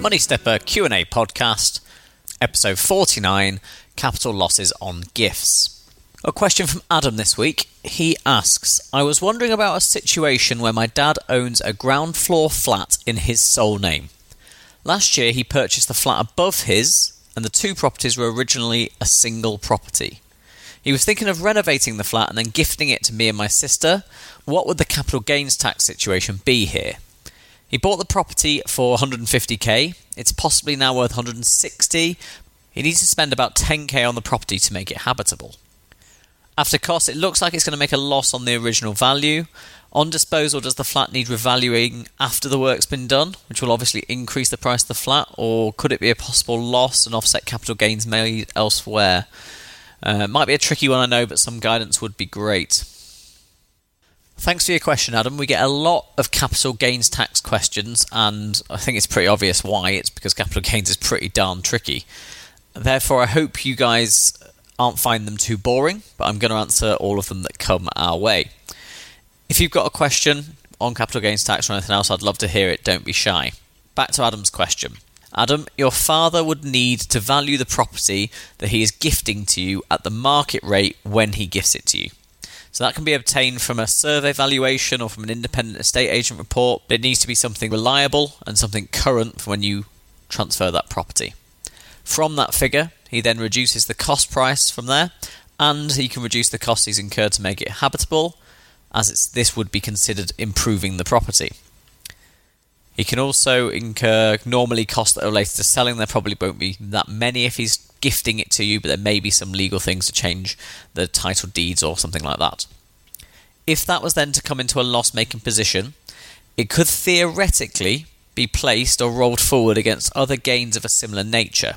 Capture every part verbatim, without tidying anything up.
Money Stepper Q and A podcast, episode forty-nine, Capital Losses on Gifts. A question from Adam this week. He asks, I was wondering about a situation where my dad owns a ground floor flat in his sole name. Last year he purchased the flat above his, and the two properties were originally a single property. He was thinking of renovating the flat and then gifting it to me and my sister. What would the capital gains tax situation be here? He bought the property for one hundred fifty thousand. It's possibly now worth one hundred sixty thousand. He needs to spend about ten thousand on the property to make it habitable. After costs, it looks like it's going to make a loss on the original value. On disposal, does the flat need revaluing after the work's been done, which will obviously increase the price of the flat, or could it be a possible loss and offset capital gains made elsewhere? Uh, might be a tricky one, I know, but some guidance would be great. Thanks for your question, Adam. We get a lot of capital gains tax questions, and I think it's pretty obvious why. It's because capital gains is pretty darn tricky. Therefore, I hope you guys aren't finding them too boring, but I'm going to answer all of them that come our way. If you've got a question on capital gains tax or anything else, I'd love to hear it. Don't be shy. Back to Adam's question. Adam, your father would need to value the property that he is gifting to you at the market rate when he gifts it to you. So that can be obtained from a survey valuation or from an independent estate agent report. It needs to be something reliable and something current for when you transfer that property. From that figure, he then reduces the cost price from there, and he can reduce the costs he's incurred to make it habitable, as it's, this would be considered improving the property. He can also incur normally costs that are related to selling. There probably won't be that many if he's gifting it to you, but there may be some legal things to change the title deeds or something like that. If that was then to come into a loss-making position, it could theoretically be placed or rolled forward against other gains of a similar nature.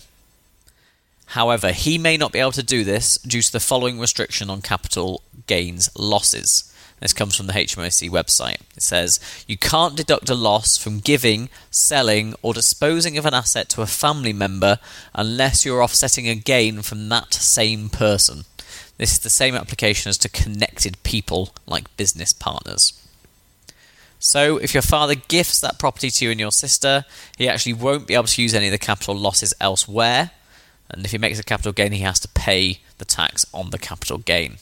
However, he may not be able to do this due to the following restriction on capital gains losses. This comes from the H M R C website. It says, you can't deduct a loss from giving, selling or disposing of an asset to a family member unless you're offsetting a gain from that same person. This is the same application as to connected people like business partners. So if your father gifts that property to you and your sister, he actually won't be able to use any of the capital losses elsewhere. And if he makes a capital gain, he has to pay the tax on the capital gain.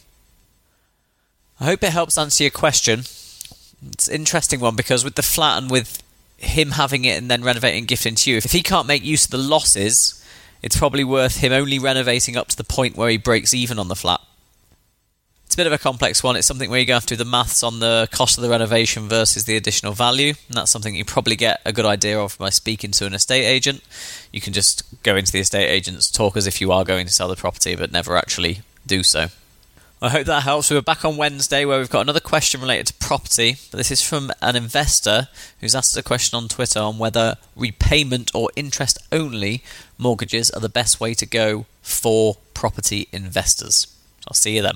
I hope it helps answer your question. It's an interesting one because with the flat and with him having it and then renovating and gifting to you, if he can't make use of the losses, it's probably worth him only renovating up to the point where he breaks even on the flat. It's a bit of a complex one. It's something where you go through the maths on the cost of the renovation versus the additional value, and that's something you probably get a good idea of by speaking to an estate agent. You can just go into the estate agent's talk as if you are going to sell the property but never actually do so. I hope that helps. We're back on Wednesday where we've got another question related to property, but this is from an investor who's asked a question on Twitter on whether repayment or interest only mortgages are the best way to go for property investors. I'll see you then.